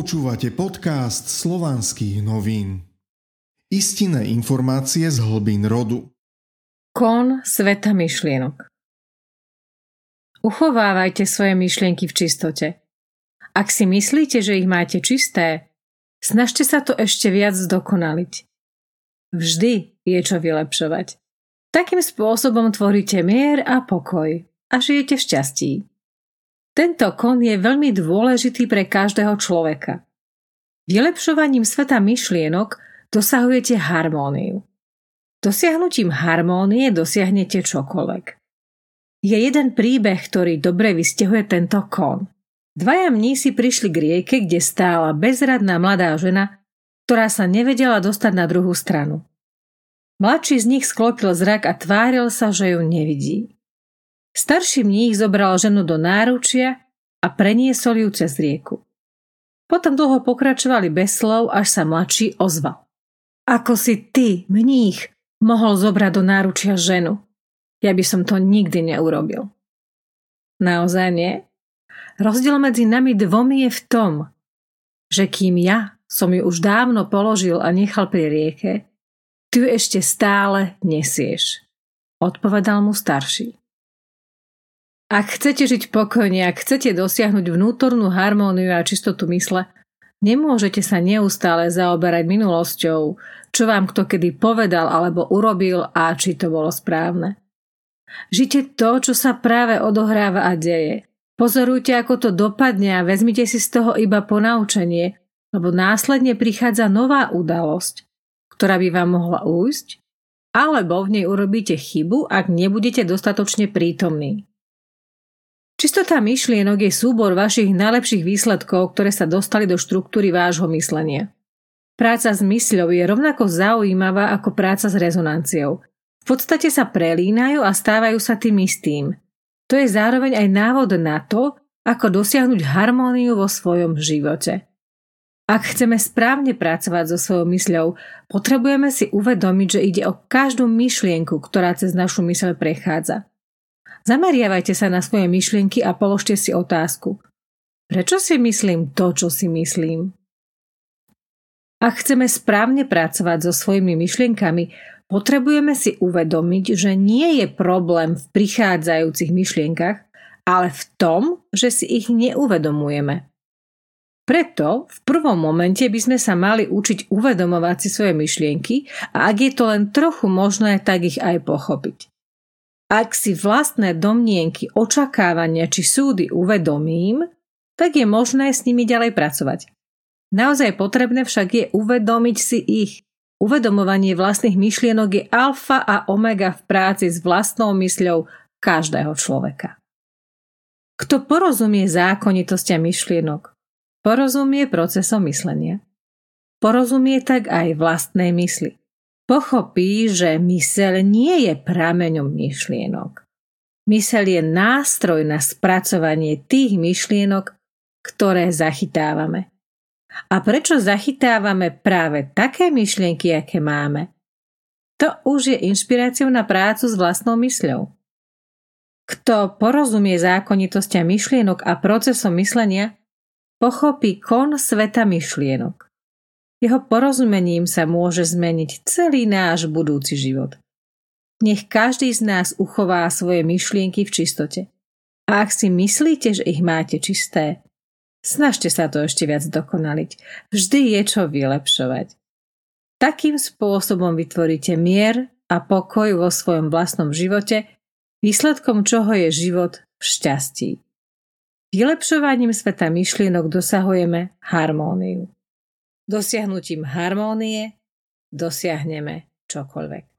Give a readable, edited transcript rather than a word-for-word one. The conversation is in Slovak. Počúvate podcast Slovanských novín. Istinné informácie z hlbín rodu. Kon sveta myšlienok. Uchovávajte svoje myšlienky v čistote. Ak si myslíte, že ich máte čisté, snažte sa to ešte viac zdokonaliť. Vždy je čo vylepšovať. Takým spôsobom tvoríte mier a pokoj a žijete v šťastí. Tento kon je veľmi dôležitý pre každého človeka. Vylepšovaním sveta myšlienok dosahujete harmóniu. Dosiahnutím harmónie dosiahnete čokoľvek. Je jeden príbeh, ktorý dobre vystihuje tento kon. Dvaja mnísi prišli k rieke, kde stála bezradná mladá žena, ktorá sa nevedela dostať na druhú stranu. Mladší z nich sklopil zrak a tváril sa, že ju nevidí. Starší mních zobral ženu do náručia a preniesol ju cez rieku. Potom dlho pokračovali bez slov, až sa mladší ozval. Ako si ty, mních, mohol zobrať do náručia ženu? Ja by som to nikdy neurobil. Naozaj nie? Rozdiel medzi nami dvomi je v tom, že kým ja som ju už dávno položil a nechal pri rieke, ty ju ešte stále nesieš, odpovedal mu starší. Ak chcete žiť pokojne, ak chcete dosiahnuť vnútornú harmóniu a čistotu mysle, nemôžete sa neustále zaoberať minulosťou, čo vám kto kedy povedal alebo urobil a či to bolo správne. Žite to, čo sa práve odohráva a deje. Pozorujte, ako to dopadne a vezmite si z toho iba ponaučenie, lebo následne prichádza nová udalosť, ktorá by vám mohla újsť, alebo v nej urobíte chybu, ak nebudete dostatočne prítomní. Čistota myšlienok je súbor vašich najlepších výsledkov, ktoré sa dostali do štruktúry vášho myslenia. Práca s mysľou je rovnako zaujímavá ako práca s rezonanciou. V podstate sa prelínajú a stávajú sa tým istým. To je zároveň aj návod na to, ako dosiahnuť harmóniu vo svojom živote. Ak chceme správne pracovať so svojou mysľou, potrebujeme si uvedomiť, že ide o každú myšlienku, ktorá cez našu myseľ prechádza. Zameriavajte sa na svoje myšlienky a položte si otázku. Prečo si myslím to, čo si myslím? Ak chceme správne pracovať so svojimi myšlienkami, potrebujeme si uvedomiť, že nie je problém v prichádzajúcich myšlienkach, ale v tom, že si ich neuvedomujeme. Preto v prvom momente by sme sa mali učiť uvedomovať si svoje myšlienky a ak je to len trochu možné, tak ich aj pochopiť. Ak si vlastné domnienky, očakávania či súdy uvedomím, tak je možné s nimi ďalej pracovať. Naozaj potrebné však je uvedomiť si ich. Uvedomovanie vlastných myšlienok je alfa a omega v práci s vlastnou mysľou každého človeka. Kto porozumie zákonitostiam myšlienok, porozumie procesom myslenia. Porozumie tak aj vlastnej mysli. Pochopí, že myseľ nie je prameňom myšlienok. Myseľ je nástroj na spracovanie tých myšlienok, ktoré zachytávame. A prečo zachytávame práve také myšlienky, aké máme? To už je inšpiráciou na prácu s vlastnou mysľou. Kto porozumie zákonitostiam myšlienok a procesom myslenia, pochopí kon sveta myšlienok. Jeho porozumením sa môže zmeniť celý náš budúci život. Nech každý z nás uchová svoje myšlienky v čistote. A ak si myslíte, že ich máte čisté, snažte sa to ešte viac dokonaliť. Vždy je čo vylepšovať. Takým spôsobom vytvoríte mier a pokoj vo svojom vlastnom živote, výsledkom čoho je život v šťastí. Vylepšovaním sveta myšlienok dosahujeme harmóniu. Dosiahnutím harmónie dosiahneme čokoľvek.